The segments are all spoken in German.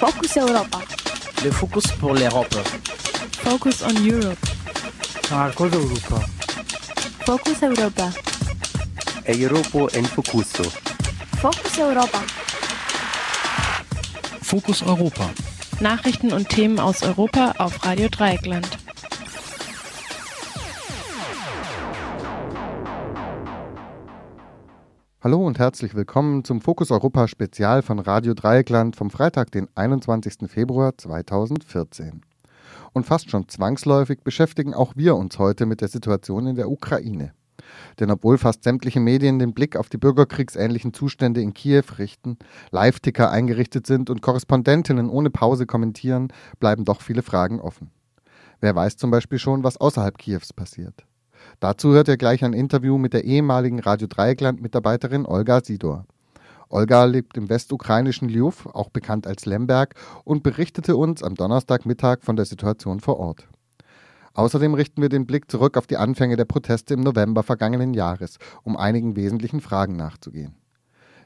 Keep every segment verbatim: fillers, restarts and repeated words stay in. Focus Europa. Le Focus pour l'Europe. Focus on Europe. Focus Europa. Focus Europa. Europa en Focuso. Focus Europa. Focus Europa. Nachrichten und Themen aus Europa auf Radio Dreieckland. Hallo und herzlich willkommen zum Focus Europa Spezial von Radio Dreieckland vom Freitag, den einundzwanzigsten Februar zweitausendvierzehn. Und fast schon zwangsläufig beschäftigen auch wir uns heute mit der Situation in der Ukraine. Denn obwohl fast sämtliche Medien den Blick auf die bürgerkriegsähnlichen Zustände in Kiew richten, Live-Ticker eingerichtet sind und Korrespondentinnen ohne Pause kommentieren, bleiben doch viele Fragen offen. Wer weiß zum Beispiel schon, was außerhalb Kiews passiert? Dazu hört ihr gleich ein Interview mit der ehemaligen Radio Dreieckland-Mitarbeiterin Olga Sidor. Olga lebt im westukrainischen Lwiw, auch bekannt als Lemberg, und berichtete uns am Donnerstagmittag von der Situation vor Ort. Außerdem richten wir den Blick zurück auf die Anfänge der Proteste im November vergangenen Jahres, um einigen wesentlichen Fragen nachzugehen.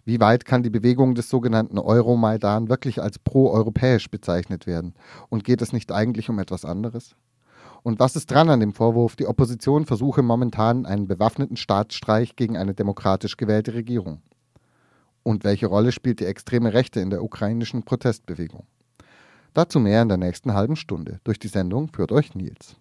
Wie weit kann die Bewegung des sogenannten Euromaidan wirklich als pro-europäisch bezeichnet werden? Und geht es nicht eigentlich um etwas anderes? Und was ist dran an dem Vorwurf, die Opposition versuche momentan einen bewaffneten Staatsstreich gegen eine demokratisch gewählte Regierung? Und welche Rolle spielt die extreme Rechte in der ukrainischen Protestbewegung? Dazu mehr in der nächsten halben Stunde. Durch die Sendung führt euch Nils.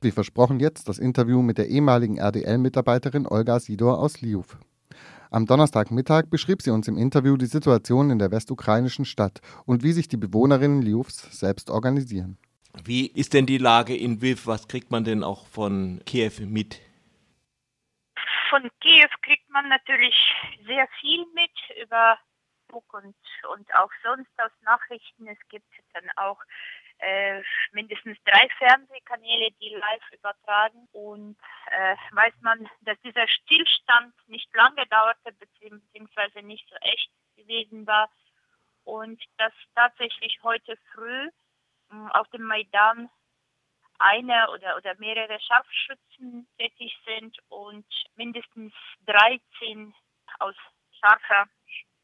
Wie versprochen jetzt das Interview mit der ehemaligen R D L-Mitarbeiterin Olga Sidor aus Lwiw. Am Donnerstagmittag beschrieb sie uns im Interview die Situation in der westukrainischen Stadt und wie sich die Bewohnerinnen Lwiws selbst organisieren. Wie ist denn die Lage in Lwiw? Was kriegt man denn auch von Kiew mit? Von Kiew kriegt man natürlich sehr viel mit über Druck und, und auch sonst aus Nachrichten. Es gibt dann auch Äh, mindestens drei Fernsehkanäle, die live übertragen, und äh, weiß man, dass dieser Stillstand nicht lange dauerte, beziehungsweise nicht so echt gewesen war, und dass tatsächlich heute früh mh, auf dem Maidan eine oder, oder mehrere Scharfschützen tätig sind und mindestens dreizehn aus scharfer,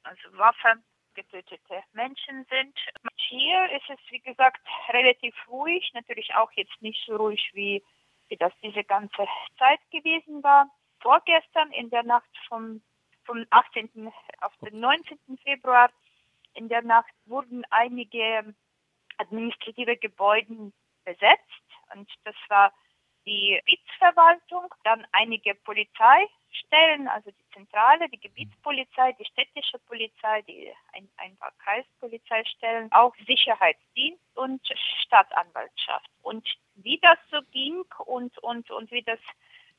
also Waffe, getötete Menschen sind. Hier ist es, wie gesagt, relativ ruhig, natürlich auch jetzt nicht so ruhig, wie, wie das diese ganze Zeit gewesen war. Vorgestern in der Nacht vom, vom achtzehnten auf den neunzehnten Februar, in der Nacht wurden einige administrative Gebäude besetzt, und das war die Gebietsverwaltung, dann einige Polizeistellen, also die Zentrale, die Gebietspolizei, die städtische Polizei, die ein, ein paar Kreispolizeistellen, auch Sicherheitsdienst und Staatsanwaltschaft. Und wie das so ging und, und, und wie das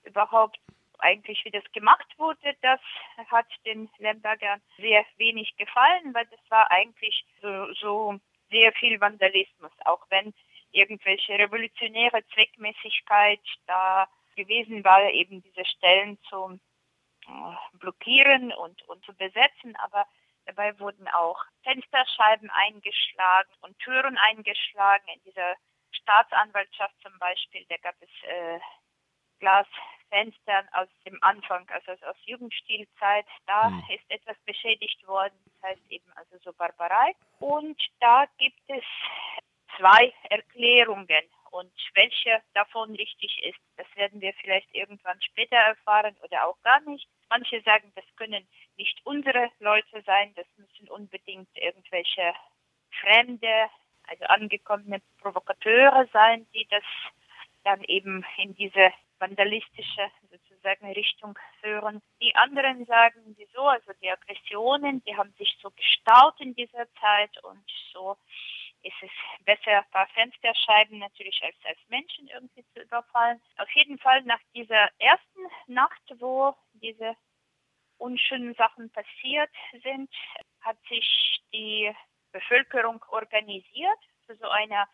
überhaupt eigentlich, wie das gemacht wurde, das hat den Lembergern sehr wenig gefallen, weil das war eigentlich so, so sehr viel Vandalismus, auch wenn irgendwelche revolutionäre Zweckmäßigkeit da gewesen war, eben diese Stellen zu äh, blockieren und, und zu besetzen. Aber dabei wurden auch Fensterscheiben eingeschlagen und Türen eingeschlagen. In dieser Staatsanwaltschaft zum Beispiel, da gab es äh, Glasfenstern aus dem Anfang, also aus Jugendstilzeit, da mhm. ist etwas beschädigt worden, das heißt eben also so Barbarei. Und da gibt es zwei Erklärungen. Und welche davon richtig ist, das werden wir vielleicht irgendwann später erfahren oder auch gar nicht. Manche sagen, das können nicht unsere Leute sein, das müssen unbedingt irgendwelche Fremde, also angekommene Provokateure sein, die das dann eben in diese vandalistische sozusagen Richtung führen. Die anderen sagen, wieso, also die Aggressionen, die haben sich so gestaut in dieser Zeit und so ist es besser, ein paar Fensterscheiben natürlich als, als Menschen irgendwie zu überfallen. Auf jeden Fall nach dieser ersten Nacht, wo diese unschönen Sachen passiert sind, hat sich die Bevölkerung organisiert für so eine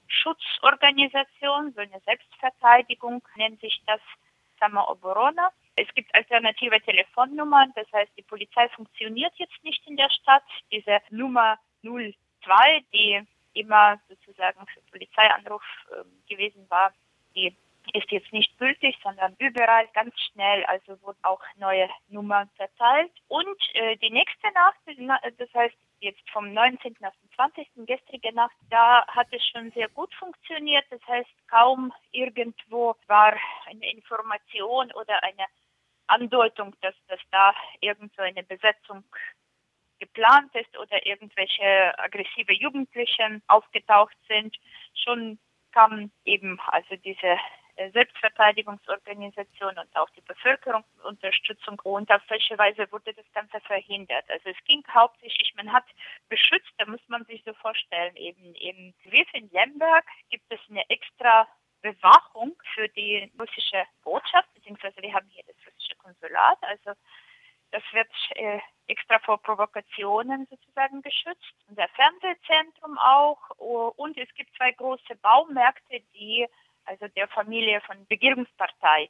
Selbstschutzorganisation, so eine Selbstverteidigung nennt sich das Sama Oborona. Es gibt alternative Telefonnummern, das heißt, die Polizei funktioniert jetzt nicht in der Stadt. Diese Nummer null zwei, die immer sozusagen für Polizeianruf äh, gewesen war, die ist jetzt nicht gültig, sondern überall ganz schnell, also wurden auch neue Nummern verteilt. Und äh, die nächste Nacht, das heißt jetzt vom neunzehnten auf den zwanzigsten gestrige Nacht, da hat es schon sehr gut funktioniert, das heißt kaum irgendwo war eine Information oder eine Andeutung, dass, dass da irgend so eine Besetzung geplant ist oder irgendwelche aggressive Jugendlichen aufgetaucht sind. Schon kamen eben also diese Selbstverteidigungsorganisation und auch die Bevölkerungsunterstützung und auf solche Weise wurde das Ganze verhindert. Also es ging hauptsächlich, man hat beschützt, da muss man sich so vorstellen, eben in Lwiw, in Lemberg gibt es eine extra Bewachung für die russische Botschaft, beziehungsweise wir haben hier das russische Konsulat, also das wird äh, extra vor Provokationen sozusagen geschützt. Unser Fernsehzentrum auch und es gibt zwei große Baumärkte, die also der Familie von Regierungspartei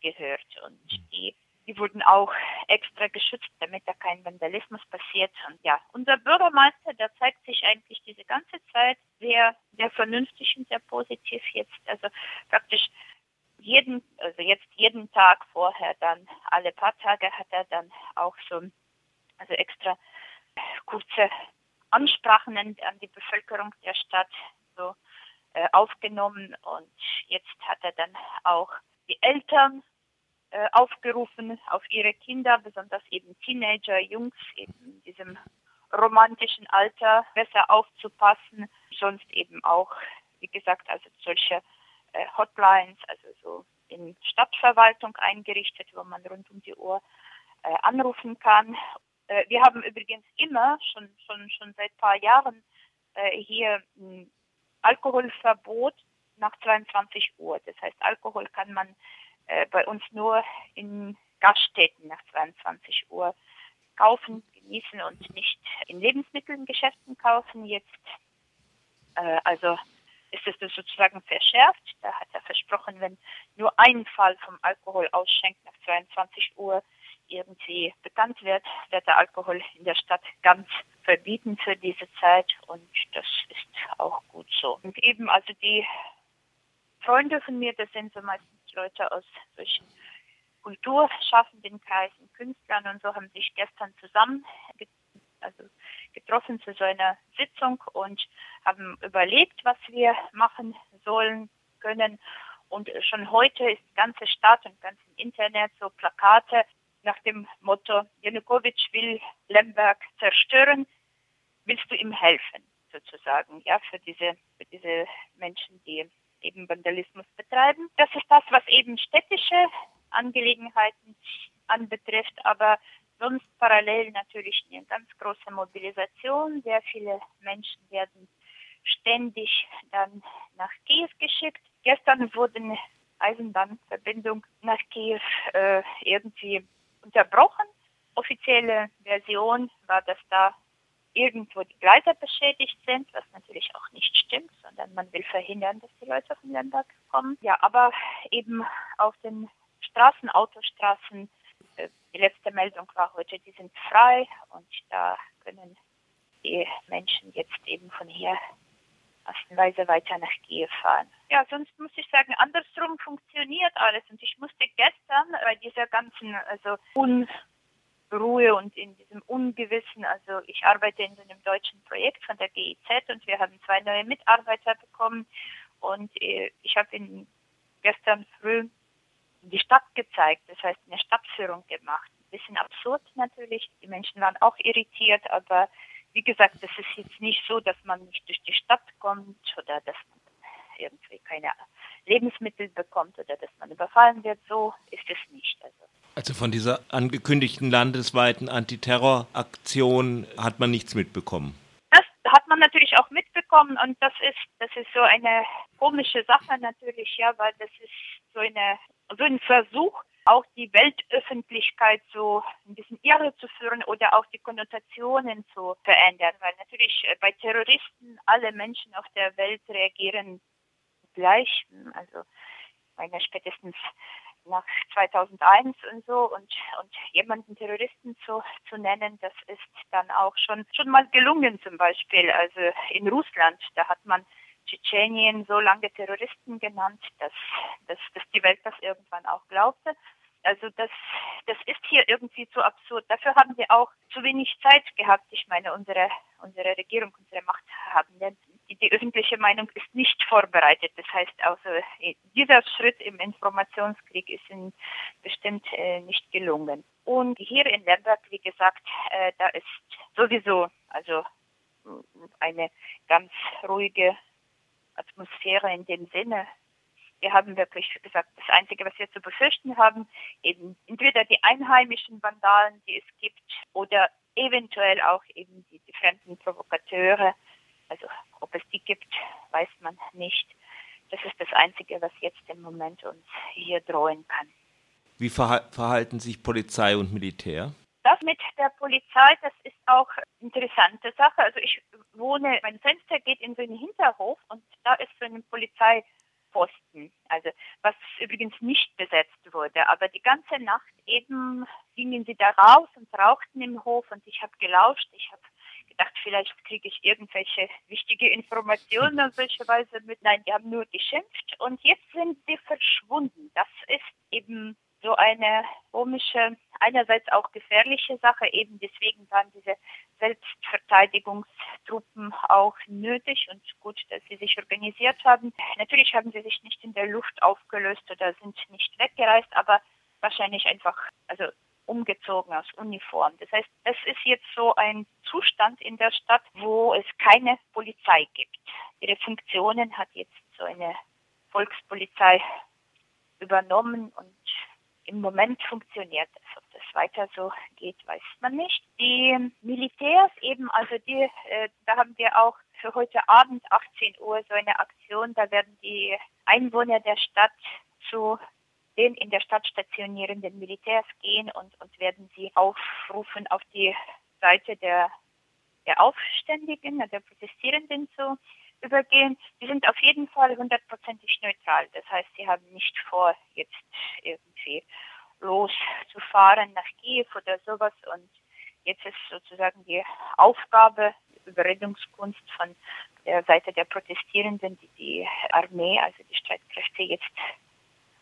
gehört. Und die, die wurden auch extra geschützt, damit da kein Vandalismus passiert. Und ja, unser Bürgermeister, der zeigt sich eigentlich diese ganze Zeit sehr, sehr vernünftig und sehr positiv jetzt. Also praktisch jeden, also jetzt jeden Tag vorher dann, alle paar Tage hat er dann auch so also extra kurze Ansprachen an, an die Bevölkerung der Stadt so aufgenommen und jetzt hat er dann auch die Eltern äh, aufgerufen auf ihre Kinder, besonders eben Teenager, Jungs eben in diesem romantischen Alter besser aufzupassen, sonst eben auch, wie gesagt, also solche äh, Hotlines, also so in Stadtverwaltung eingerichtet, wo man rund um die Uhr äh, anrufen kann. Äh, wir haben übrigens immer, schon, schon, schon seit ein paar Jahren äh, hier mh, Alkoholverbot nach zweiundzwanzig Uhr. Das heißt, Alkohol kann man äh, bei uns nur in Gaststätten nach zweiundzwanzig Uhr kaufen, genießen und nicht in Lebensmittelgeschäften kaufen. Jetzt äh, also ist es sozusagen verschärft. Da hat er versprochen, wenn nur ein Fall vom Alkoholausschenken nach zweiundzwanzig Uhr irgendwie bekannt wird, wird der Alkohol in der Stadt ganz verbieten für diese Zeit und das ist auch gut so. Und eben also die Freunde von mir, das sind so meistens Leute aus solchen kulturschaffenden Kreisen, Künstlern und so, haben sich gestern zusammen get- also getroffen zu so einer Sitzung und haben überlegt, was wir machen sollen, können und schon heute ist die ganze Stadt und ganz im Internet so Plakate nach dem Motto, Janukowitsch will Lemberg zerstören, willst du ihm helfen, sozusagen, ja, für diese, für diese Menschen, die eben Vandalismus betreiben. Das ist das, was eben städtische Angelegenheiten anbetrifft, aber sonst parallel natürlich eine ganz große Mobilisation. Sehr viele Menschen werden ständig dann nach Kiew geschickt. Gestern wurde eine Eisenbahnverbindung nach Kiew äh, irgendwie unterbrochen. Offizielle Version war, dass da irgendwo die Gleiter beschädigt sind, was natürlich auch nicht stimmt, sondern man will verhindern, dass die Leute von Lemberg kommen. Ja, aber eben auf den Straßen, Autostraßen, äh, die letzte Meldung war heute, die sind frei und da können die Menschen jetzt eben von hier Weise weiter nach Kiew fahren. Ja, sonst muss ich sagen, andersrum funktioniert alles. Und ich musste gestern bei dieser ganzen also Unruhe und in diesem Ungewissen, also ich arbeite in einem deutschen Projekt von der G I Z und wir haben zwei neue Mitarbeiter bekommen. Und ich habe ihnen gestern früh die Stadt gezeigt, das heißt eine Stadtführung gemacht. Ein bisschen absurd natürlich, die Menschen waren auch irritiert, aber wie gesagt, das ist jetzt nicht so, dass man nicht durch die Stadt kommt oder dass man irgendwie keine Lebensmittel bekommt oder dass man überfallen wird. So ist es nicht. Also, also von dieser angekündigten landesweiten Antiterroraktion hat man nichts mitbekommen? Das hat man natürlich auch mitbekommen und das ist das ist so eine komische Sache natürlich, ja, weil das ist so eine so ein Versuch, auch die Weltöffentlichkeit so ein bisschen irre zu führen oder auch die Konnotationen zu verändern. Weil natürlich bei Terroristen alle Menschen auf der Welt reagieren gleich. Also meine, spätestens nach zweitausendeins und so. Und, und jemanden Terroristen zu, zu nennen, das ist dann auch schon, schon mal gelungen zum Beispiel. Also in Russland, da hat man Tschetschenien so lange Terroristen genannt, dass, dass, dass die Welt das irgendwann auch glaubte. Also das, das ist hier irgendwie zu absurd. Dafür haben wir auch zu wenig Zeit gehabt. Ich meine, unsere, unsere Regierung, unsere Machthabenden, die, die öffentliche Meinung ist nicht vorbereitet. Das heißt, also dieser Schritt im Informationskrieg ist ihnen bestimmt äh, nicht gelungen. Und hier in Lemberg, wie gesagt, äh, da ist sowieso also eine ganz ruhige Atmosphäre in dem Sinne. Wir haben wirklich gesagt, das Einzige, was wir zu befürchten haben, eben entweder die einheimischen Vandalen, die es gibt, oder eventuell auch eben die, die fremden Provokateure. Also ob es die gibt, weiß man nicht. Das ist das Einzige, was jetzt im Moment uns hier drohen kann. Wie verhalten sich Polizei und Militär? Das mit der Polizei, das ist auch eine interessante Sache. Also ich wohne, mein Fenster geht in so einen Hinterhof und da ist so ein Polizeiposten, also was übrigens nicht besetzt wurde. Aber die ganze Nacht eben gingen sie da raus und rauchten im Hof und ich habe gelauscht. Ich habe gedacht, vielleicht kriege ich irgendwelche wichtige Informationen auf solche Weise mit. Nein, die haben nur geschimpft und jetzt sind sie verschwunden. Das ist eben so eine komische, einerseits auch gefährliche Sache, eben deswegen waren diese Selbstverteidigungstruppen auch nötig und gut, dass sie sich organisiert haben. Natürlich haben sie sich nicht in der Luft aufgelöst oder sind nicht weggereist, aber wahrscheinlich einfach also umgezogen aus Uniform. Das heißt, das ist jetzt so ein Zustand in der Stadt, wo es keine Polizei gibt. Ihre Funktionen hat jetzt so eine Volkspolizei übernommen und im Moment funktioniert es. Ob das weiter so geht, weiß man nicht. Die Militärs eben, also die, äh, da haben wir auch für heute Abend achtzehn Uhr so eine Aktion. Da werden die Einwohner der Stadt zu den in der Stadt stationierenden Militärs gehen und, und werden sie aufrufen, auf die Seite der, der Aufständigen, also der Protestierenden zu übergehen. Die sind auf jeden Fall hundertprozentig neutral. Das heißt, sie haben nicht vor, jetzt irgendwie loszufahren nach Kiew oder sowas. Und jetzt ist sozusagen die Aufgabe, die Überredungskunst von der Seite der Protestierenden, die die Armee, also die Streitkräfte, jetzt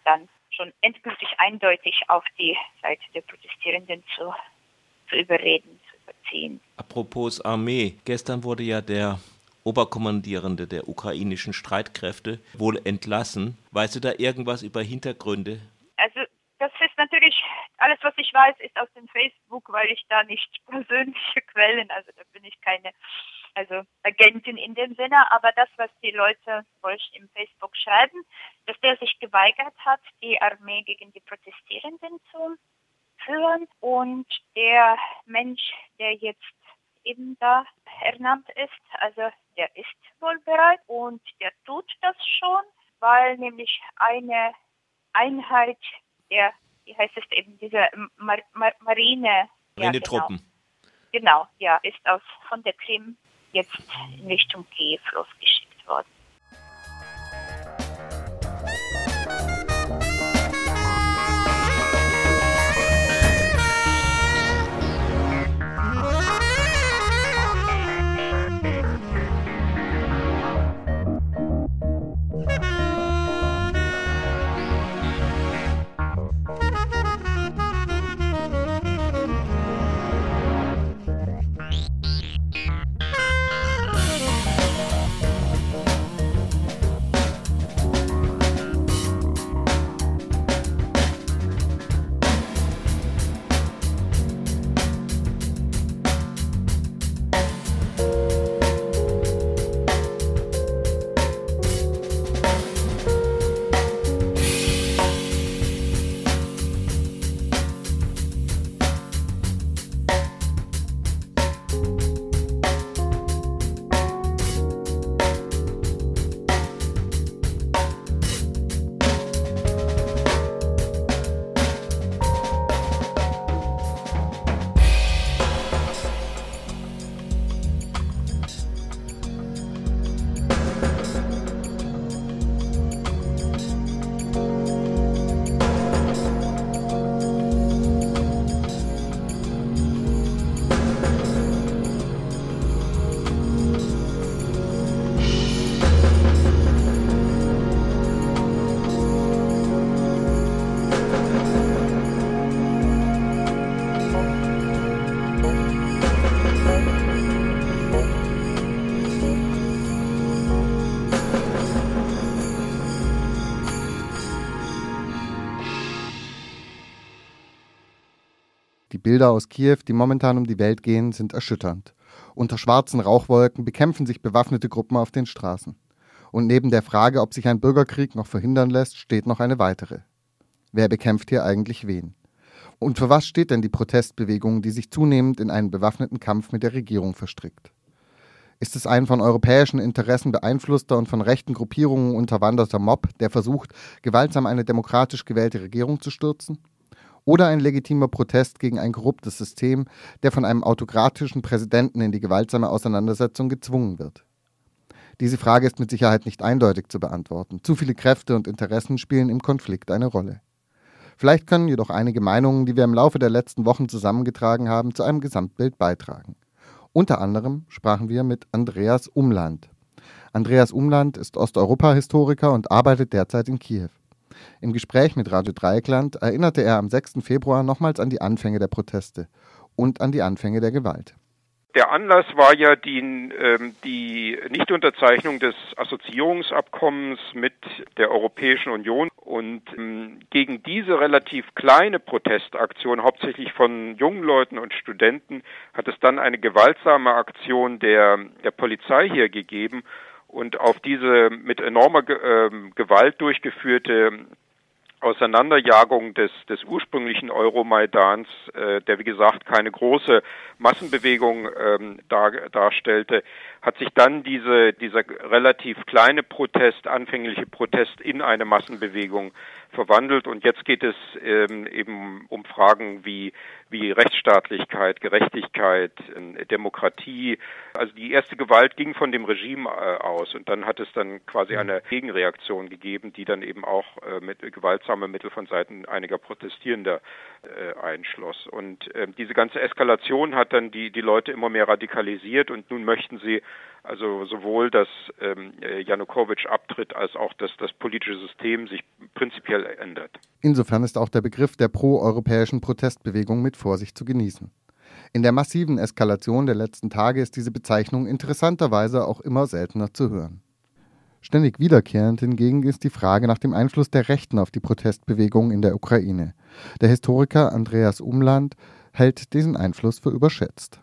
dann schon endgültig eindeutig auf die Seite der Protestierenden zu, zu überreden, zu überziehen. Apropos Armee, gestern wurde ja der Oberkommandierende der ukrainischen Streitkräfte wohl entlassen. Weißt du da irgendwas über Hintergründe? Also das ist natürlich, alles was ich weiß, ist aus dem Facebook, weil ich da nicht persönliche Quellen, also da bin ich keine also Agentin in dem Sinne, aber das, was die Leute euch im Facebook schreiben, dass der sich geweigert hat, die Armee gegen die Protestierenden zu führen und der Mensch, der jetzt eben da ernannt ist, also der ist wohl bereit und der tut das schon, weil nämlich eine Einheit der, wie heißt es eben, dieser Mar- Mar- Marine, ja, genau, Truppen. Genau, ja, ist aus von der Krim jetzt in Richtung Kiew losgeschickt worden. Bilder aus Kiew, die momentan um die Welt gehen, sind erschütternd. Unter schwarzen Rauchwolken bekämpfen sich bewaffnete Gruppen auf den Straßen. Und neben der Frage, ob sich ein Bürgerkrieg noch verhindern lässt, steht noch eine weitere. Wer bekämpft hier eigentlich wen? Und für was steht denn die Protestbewegung, die sich zunehmend in einen bewaffneten Kampf mit der Regierung verstrickt? Ist es ein von europäischen Interessen beeinflusster und von rechten Gruppierungen unterwanderter Mob, der versucht, gewaltsam eine demokratisch gewählte Regierung zu stürzen? Oder ein legitimer Protest gegen ein korruptes System, der von einem autokratischen Präsidenten in die gewaltsame Auseinandersetzung gezwungen wird? Diese Frage ist mit Sicherheit nicht eindeutig zu beantworten. Zu viele Kräfte und Interessen spielen im Konflikt eine Rolle. Vielleicht können jedoch einige Meinungen, die wir im Laufe der letzten Wochen zusammengetragen haben, zu einem Gesamtbild beitragen. Unter anderem sprachen wir mit Andreas Umland. Andreas Umland ist Osteuropa-Historiker und arbeitet derzeit in Kiew. Im Gespräch mit Radio Dreieckland erinnerte er am sechsten Februar nochmals an die Anfänge der Proteste und an die Anfänge der Gewalt. Der Anlass war ja die, ähm, die Nichtunterzeichnung des Assoziierungsabkommens mit der Europäischen Union. Und ähm, gegen diese relativ kleine Protestaktion, hauptsächlich von jungen Leuten und Studenten, hat es dann eine gewaltsame Aktion der, der Polizei hier gegeben. Und auf diese mit enormer äh, Gewalt durchgeführte Auseinanderjagung des, des ursprünglichen Euromaidans, äh, der wie gesagt keine große Massenbewegung ähm, dar, darstellte, hat sich dann diese, dieser relativ kleine Protest, anfängliche Protest in eine Massenbewegung verwandelt. Und jetzt geht es ähm, eben um Fragen wie, wie Rechtsstaatlichkeit, Gerechtigkeit, äh, Demokratie. Also die erste Gewalt ging von dem Regime äh, aus und dann hat es dann quasi eine Gegenreaktion gegeben, die dann eben auch äh, mit gewaltsamen Mitteln von Seiten einiger Protestierender äh, einschloss. Und äh, diese ganze Eskalation hat dann die, die Leute immer mehr radikalisiert und nun möchten sie also sowohl, dass ähm, Janukowitsch abtritt, als auch, dass das politische System sich prinzipiell ändert. Insofern ist auch der Begriff der proeuropäischen Protestbewegung mit Vorsicht zu genießen. In der massiven Eskalation der letzten Tage ist diese Bezeichnung interessanterweise auch immer seltener zu hören. Ständig wiederkehrend hingegen ist die Frage nach dem Einfluss der Rechten auf die Protestbewegung in der Ukraine. Der Historiker Andreas Umland hält diesen Einfluss für überschätzt.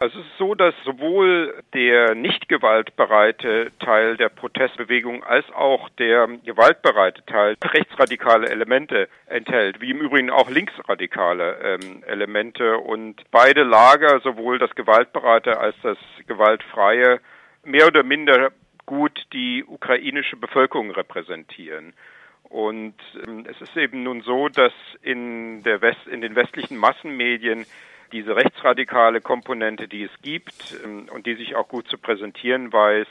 Also es ist so, dass sowohl der nicht gewaltbereite Teil der Protestbewegung als auch der gewaltbereite Teil rechtsradikale Elemente enthält, wie im Übrigen auch linksradikale ähm, Elemente. Und beide Lager, sowohl das gewaltbereite als das gewaltfreie, mehr oder minder gut die ukrainische Bevölkerung repräsentieren. Und ähm, es ist eben nun so, dass in der West- in den westlichen Massenmedien diese rechtsradikale Komponente, die es gibt und die sich auch gut zu präsentieren weiß,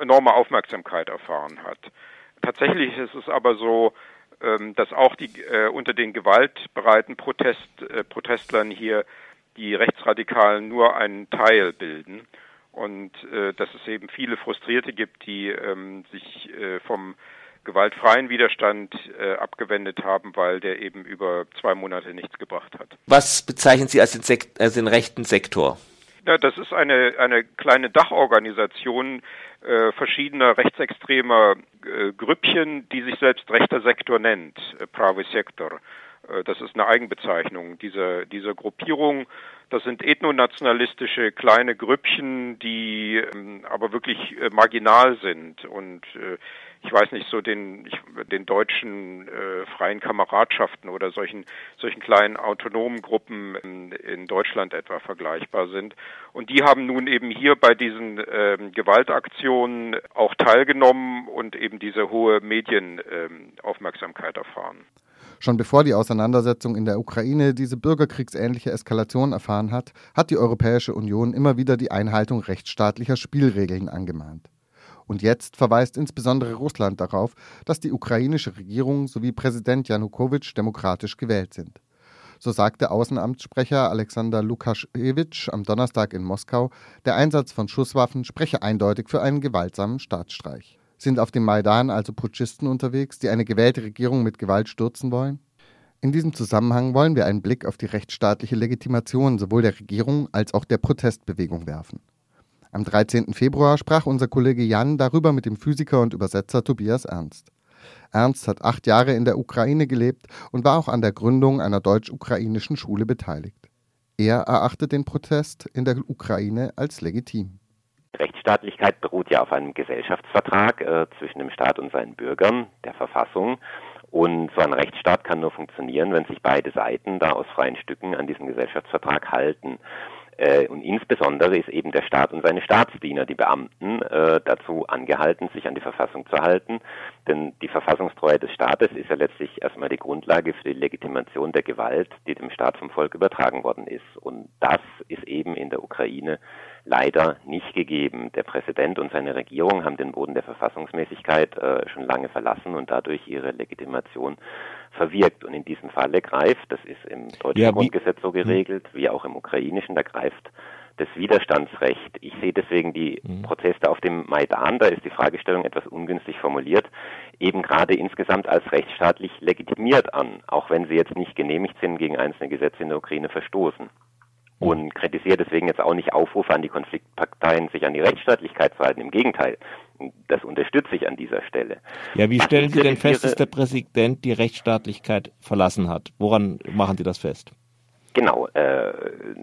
enorme Aufmerksamkeit erfahren hat. Tatsächlich ist es aber so, dass auch die unter den gewaltbereiten Protest, Protestlern hier die Rechtsradikalen nur einen Teil bilden und dass es eben viele Frustrierte gibt, die sich vom gewaltfreien Widerstand äh, abgewendet haben, weil der eben über zwei Monate nichts gebracht hat. Was bezeichnen Sie als den, Sek- als den rechten Sektor? Ja, das ist eine, eine kleine Dachorganisation äh, verschiedener rechtsextremer äh, Grüppchen, die sich selbst rechter Sektor nennt, äh, Prawy Sektor. Äh, das ist eine Eigenbezeichnung dieser, dieser Gruppierung. Das sind ethnonationalistische kleine Grüppchen, die äh, aber wirklich äh, marginal sind und äh, ich weiß nicht, so den den deutschen äh, freien Kameradschaften oder solchen solchen kleinen autonomen Gruppen in, in Deutschland etwa vergleichbar sind. Und die haben nun eben hier bei diesen äh, Gewaltaktionen auch teilgenommen und eben diese hohe Medienaufmerksamkeit äh, erfahren. Schon bevor die Auseinandersetzung in der Ukraine diese bürgerkriegsähnliche Eskalation erfahren hat, hat die Europäische Union immer wieder die Einhaltung rechtsstaatlicher Spielregeln angemahnt. Und jetzt verweist insbesondere Russland darauf, dass die ukrainische Regierung sowie Präsident Janukowitsch demokratisch gewählt sind. So sagte Außenamtssprecher Alexander Lukaschewitsch am Donnerstag in Moskau, der Einsatz von Schusswaffen spreche eindeutig für einen gewaltsamen Staatsstreich. Sind auf dem Maidan also Putschisten unterwegs, die eine gewählte Regierung mit Gewalt stürzen wollen? In diesem Zusammenhang wollen wir einen Blick auf die rechtsstaatliche Legitimation sowohl der Regierung als auch der Protestbewegung werfen. Am dreizehnten Februar sprach unser Kollege Jan darüber mit dem Physiker und Übersetzer Tobias Ernst. Ernst hat acht Jahre in der Ukraine gelebt und war auch an der Gründung einer deutsch-ukrainischen Schule beteiligt. Er erachtet den Protest in der Ukraine als legitim. Rechtsstaatlichkeit beruht ja auf einem Gesellschaftsvertrag äh, zwischen dem Staat und seinen Bürgern, der Verfassung. Und so ein Rechtsstaat kann nur funktionieren, wenn sich beide Seiten da aus freien Stücken an diesen Gesellschaftsvertrag halten. Äh, und insbesondere ist eben der Staat und seine Staatsdiener, die Beamten, äh, dazu angehalten, sich an die Verfassung zu halten. Denn die Verfassungstreue des Staates ist ja letztlich erstmal die Grundlage für die Legitimation der Gewalt, die dem Staat vom Volk übertragen worden ist. Und das ist eben in der Ukraine leider nicht gegeben. Der Präsident und seine Regierung haben den Boden der Verfassungsmäßigkeit äh, schon lange verlassen und dadurch ihre Legitimation verwirkt. Und in diesem Falle greift, das ist im deutschen ja, Grundgesetz so geregelt, wie auch im ukrainischen, da greift das Widerstandsrecht. Ich sehe deswegen die Proteste auf dem Maidan, da ist die Fragestellung etwas ungünstig formuliert, eben gerade insgesamt als rechtsstaatlich legitimiert an, auch wenn sie jetzt nicht genehmigt sind, gegen einzelne Gesetze in der Ukraine verstoßen. Und kritisiere deswegen jetzt auch nicht Aufrufe an die Konfliktparteien, sich an die Rechtsstaatlichkeit zu halten. Im Gegenteil, das unterstütze ich an dieser Stelle. Ja, wie stellen Sie denn fest, dass der Präsident die Rechtsstaatlichkeit verlassen hat? Woran machen Sie das fest? Genau, äh,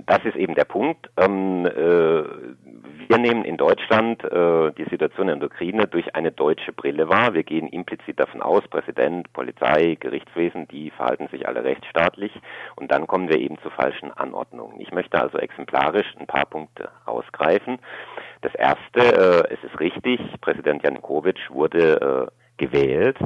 das ist eben der Punkt. Ähm, äh, wir nehmen in Deutschland äh, die Situation in der Ukraine durch eine deutsche Brille wahr. Wir gehen implizit davon aus, Präsident, Polizei, Gerichtswesen, die verhalten sich alle rechtsstaatlich. Und dann kommen wir eben zu falschen Anordnungen. Ich möchte also exemplarisch ein paar Punkte rausgreifen. Das erste, äh, es ist richtig, Präsident Janukowitsch wurde äh, gewählt.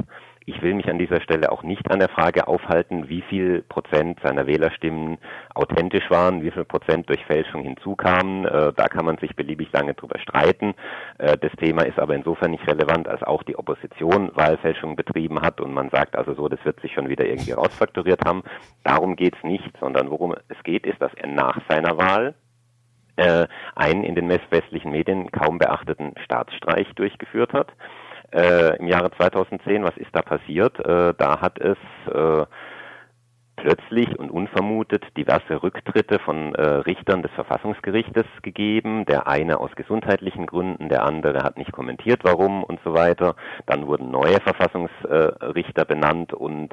Ich will mich an dieser Stelle auch nicht an der Frage aufhalten, wie viel Prozent seiner Wählerstimmen authentisch waren, wie viel Prozent durch Fälschung hinzukamen. Äh, da kann man sich beliebig lange drüber streiten. Äh, das Thema ist aber insofern nicht relevant, als auch die Opposition Wahlfälschung betrieben hat und man sagt also so, das wird sich schon wieder irgendwie rausfakturiert haben. Darum geht's nicht, sondern worum es geht, ist, dass er nach seiner Wahl äh, einen in den westlichen Medien kaum beachteten Staatsstreich durchgeführt hat. Äh, im Jahre zweitausendzehn, was ist da passiert? Äh, da hat es äh, plötzlich und unvermutet diverse Rücktritte von äh, Richtern des Verfassungsgerichtes gegeben. Der eine aus gesundheitlichen Gründen, der andere hat nicht kommentiert, warum und so weiter. Dann wurden neue Verfassungsrichter äh, benannt und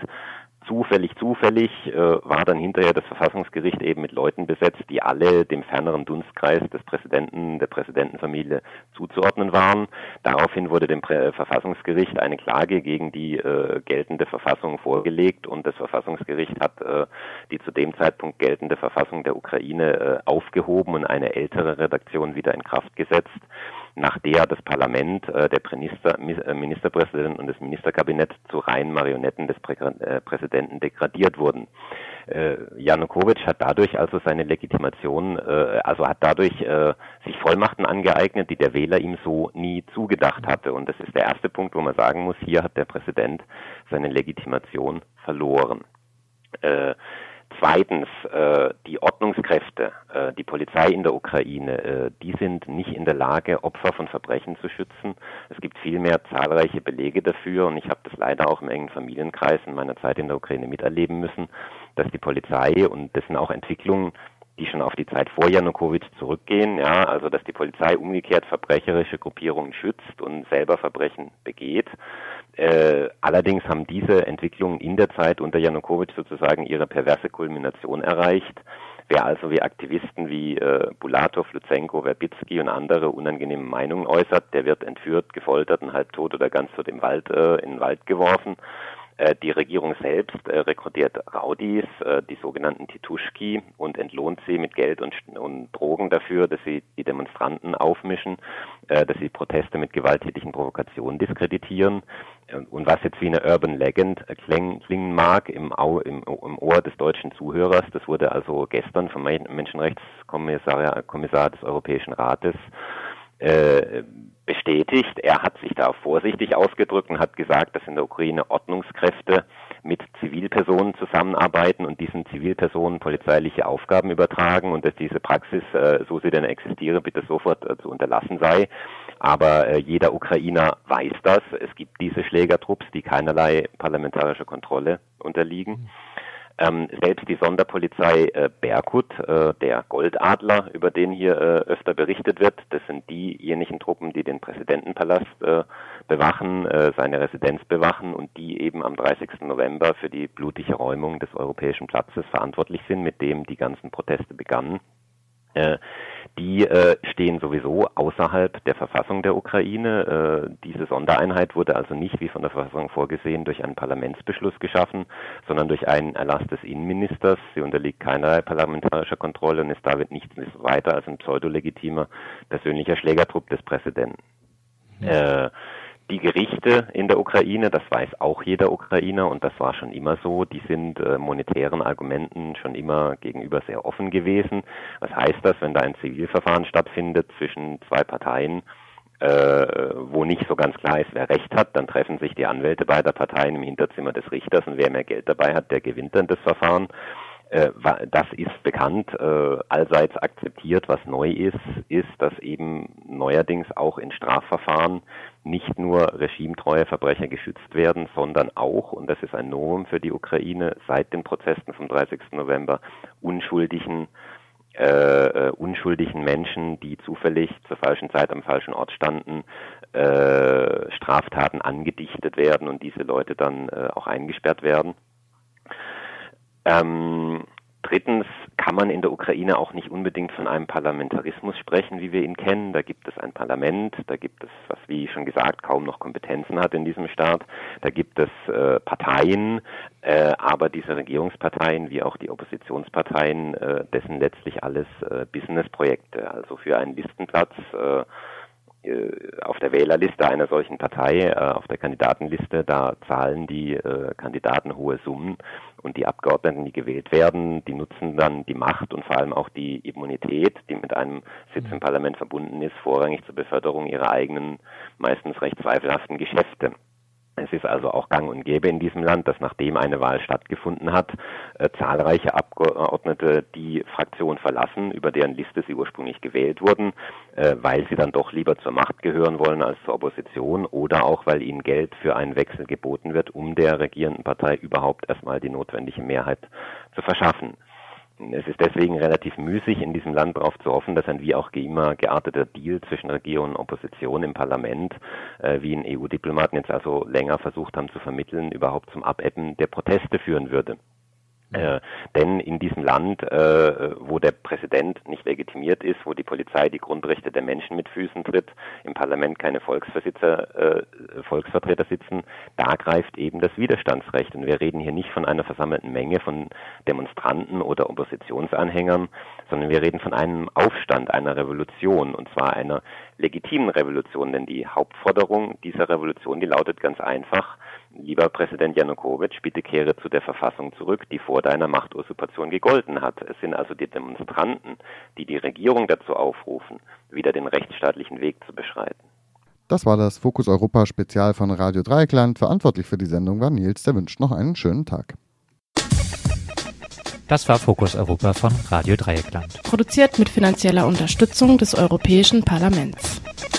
Zufällig, zufällig äh, war dann hinterher das Verfassungsgericht eben mit Leuten besetzt, die alle dem ferneren Dunstkreis des Präsidenten, der Präsidentenfamilie zuzuordnen waren. Daraufhin wurde dem Prä- Verfassungsgericht eine Klage gegen die äh, geltende Verfassung vorgelegt und das Verfassungsgericht hat äh, die zu dem Zeitpunkt geltende Verfassung der Ukraine äh, aufgehoben und eine ältere Redaktion wieder in Kraft gesetzt, nach der das Parlament, äh, der Minister, äh, Ministerpräsident und das Ministerkabinett zu reinen Marionetten des Prä- äh, Präsidenten degradiert wurden. Äh, Janukowitsch hat dadurch also seine Legitimation, äh, also hat dadurch äh, sich Vollmachten angeeignet, die der Wähler ihm so nie zugedacht hatte. Und das ist der erste Punkt, wo man sagen muss, hier hat der Präsident seine Legitimation verloren. Äh, Zweitens, äh, die Ordnungskräfte, äh, die Polizei in der Ukraine, äh, die sind nicht in der Lage, Opfer von Verbrechen zu schützen. Es gibt vielmehr zahlreiche Belege dafür und ich habe das leider auch im engen Familienkreis in meiner Zeit in der Ukraine miterleben müssen, dass die Polizei, und das sind auch Entwicklungen, die schon auf die Zeit vor Janukowitsch zurückgehen, ja, also dass die Polizei umgekehrt verbrecherische Gruppierungen schützt und selber Verbrechen begeht. Äh, allerdings haben diese Entwicklungen in der Zeit unter Janukowitsch sozusagen ihre perverse Kulmination erreicht. Wer also wie Aktivisten wie äh, Bulatov, Luzenko, Werbitski und andere unangenehme Meinungen äußert, der wird entführt, gefoltert und halbtot oder ganz zu dem Wald äh, in den Wald geworfen. Die Regierung selbst äh, rekrutiert Raudis, äh, die sogenannten Tituschki, und entlohnt sie mit Geld und, und Drogen dafür, dass sie die Demonstranten aufmischen, äh, dass sie Proteste mit gewalttätigen Provokationen diskreditieren. Und was jetzt wie eine Urban Legend klingen mag im, Au, im, im Ohr des deutschen Zuhörers, das wurde also gestern vom Menschenrechtskommissar Kommissar des Europäischen Rates äh, bestätigt. Er hat sich da vorsichtig ausgedrückt und hat gesagt, dass in der Ukraine Ordnungskräfte mit Zivilpersonen zusammenarbeiten und diesen Zivilpersonen polizeiliche Aufgaben übertragen und dass diese Praxis, äh, so sie denn existiere, bitte sofort äh, zu unterlassen sei. Aber äh, jeder Ukrainer weiß das. Es gibt diese Schlägertrupps, die keinerlei parlamentarischer Kontrolle unterliegen. Ähm, selbst die Sonderpolizei äh, Berkut, äh, der Goldadler, über den hier äh, öfter berichtet wird, das sind diejenigen Truppen, die den Präsidentenpalast äh, bewachen, äh, seine Residenz bewachen und die eben am dreißigsten November für die blutige Räumung des europäischen Platzes verantwortlich sind, mit dem die ganzen Proteste begannen. Äh, die äh, stehen sowieso außerhalb der Verfassung der Ukraine. Äh, diese Sondereinheit wurde also nicht, wie von der Verfassung vorgesehen, durch einen Parlamentsbeschluss geschaffen, sondern durch einen Erlass des Innenministers. Sie unterliegt keinerlei parlamentarischer Kontrolle und ist damit nichts weiter als ein pseudolegitimer persönlicher Schlägertrupp des Präsidenten. Äh, Die Gerichte in der Ukraine, das weiß auch jeder Ukrainer und das war schon immer so, die sind äh, monetären Argumenten schon immer gegenüber sehr offen gewesen. Was heißt das, wenn da ein Zivilverfahren stattfindet zwischen zwei Parteien, äh, wo nicht so ganz klar ist, wer Recht hat, dann treffen sich die Anwälte beider Parteien im Hinterzimmer des Richters und wer mehr Geld dabei hat, der gewinnt dann das Verfahren. Das ist bekannt, allseits akzeptiert. Was neu ist, ist, dass eben neuerdings auch in Strafverfahren nicht nur regimetreue Verbrecher geschützt werden, sondern auch, und das ist ein Novum für die Ukraine, seit den Protesten vom dreißigsten November unschuldigen Äh, unschuldigen Menschen, die zufällig zur falschen Zeit am falschen Ort standen, äh, Straftaten angedichtet werden und diese Leute dann äh, auch eingesperrt werden. Ähm, drittens kann man in der Ukraine auch nicht unbedingt von einem Parlamentarismus sprechen, wie wir ihn kennen. Da gibt es ein Parlament, da gibt es, was wie schon gesagt, kaum noch Kompetenzen hat in diesem Staat. Da gibt es äh, Parteien, äh, aber diese Regierungsparteien wie auch die Oppositionsparteien, äh, dessen letztlich alles äh, Businessprojekte. Also für einen Listenplatz äh, auf der Wählerliste einer solchen Partei, auf der Kandidatenliste, da zahlen die Kandidaten hohe Summen und die Abgeordneten, die gewählt werden, die nutzen dann die Macht und vor allem auch die Immunität, die mit einem Sitz im Parlament verbunden ist, vorrangig zur Beförderung ihrer eigenen, meistens recht zweifelhaften Geschäfte. Es ist also auch gang und gäbe in diesem Land, dass nachdem eine Wahl stattgefunden hat, äh, zahlreiche Abgeordnete die Fraktion verlassen, über deren Liste sie ursprünglich gewählt wurden, äh, weil sie dann doch lieber zur Macht gehören wollen als zur Opposition oder auch, weil ihnen Geld für einen Wechsel geboten wird, um der regierenden Partei überhaupt erstmal die notwendige Mehrheit zu verschaffen. Es ist deswegen relativ müßig, in diesem Land darauf zu hoffen, dass ein wie auch immer gearteter Deal zwischen Regierung und Opposition im Parlament, äh, wie in E U-Diplomaten jetzt also länger versucht haben zu vermitteln, überhaupt zum Abebben der Proteste führen würde. Äh, denn in diesem Land, äh, wo der Präsident nicht legitimiert ist, wo die Polizei die Grundrechte der Menschen mit Füßen tritt, im Parlament keine Volksversitzer, äh, Volksvertreter sitzen, da greift eben das Widerstandsrecht. Und wir reden hier nicht von einer versammelten Menge von Demonstranten oder Oppositionsanhängern, sondern wir reden von einem Aufstand, einer Revolution, und zwar einer legitimen Revolution. Denn die Hauptforderung dieser Revolution, die lautet ganz einfach: Lieber Präsident Janukowitsch, bitte kehre zu der Verfassung zurück, die vor deiner Machtusurpation gegolten hat. Es sind also die Demonstranten, die die Regierung dazu aufrufen, wieder den rechtsstaatlichen Weg zu beschreiten. Das war das Focus Europa Spezial von Radio Dreieckland. Verantwortlich für die Sendung war Nils, der wünscht noch einen schönen Tag. Das war Focus Europa von Radio Dreieckland. Produziert mit finanzieller Unterstützung des Europäischen Parlaments.